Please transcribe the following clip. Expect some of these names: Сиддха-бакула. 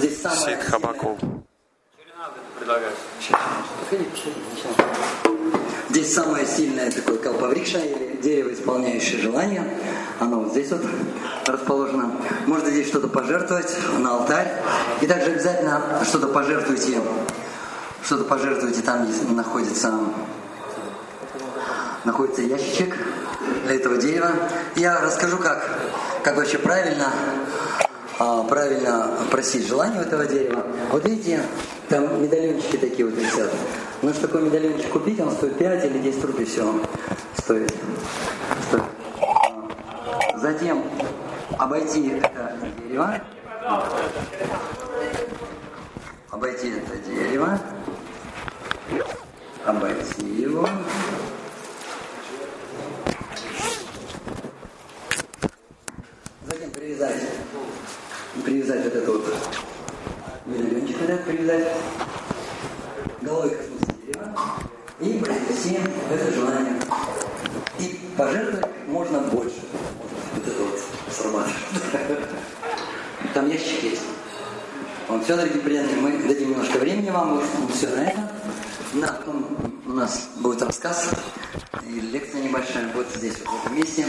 Сиддха-бакула. Здесь самое сильное такое колпаврикша, или дерево, исполняющее желание. Оно вот здесь вот расположено. Можно здесь что-то пожертвовать на алтарь. И также обязательно что-то пожертвуйте. Что-то пожертвуйте там, где находится ящичек для этого дерева. Я расскажу, как вообще правильно просить желание у этого дерева. Вот видите, там медальончики такие вот висят. Нужно такой медальончик купить, он стоит 5 или 10 рублей, все он стоит. Затем обойти это дерево, обойти его. Затем привязать вот это вот медальончик, привязать головой коснуться дерева и произнести это желание. И пожертвовать можно больше. Вот это вот срабатывает. Там ящик есть. Все, дорогие приятные, мы дадим немножко времени вам, все на это. Потом у нас будет рассказ, и лекция небольшая будет здесь, в этом месте.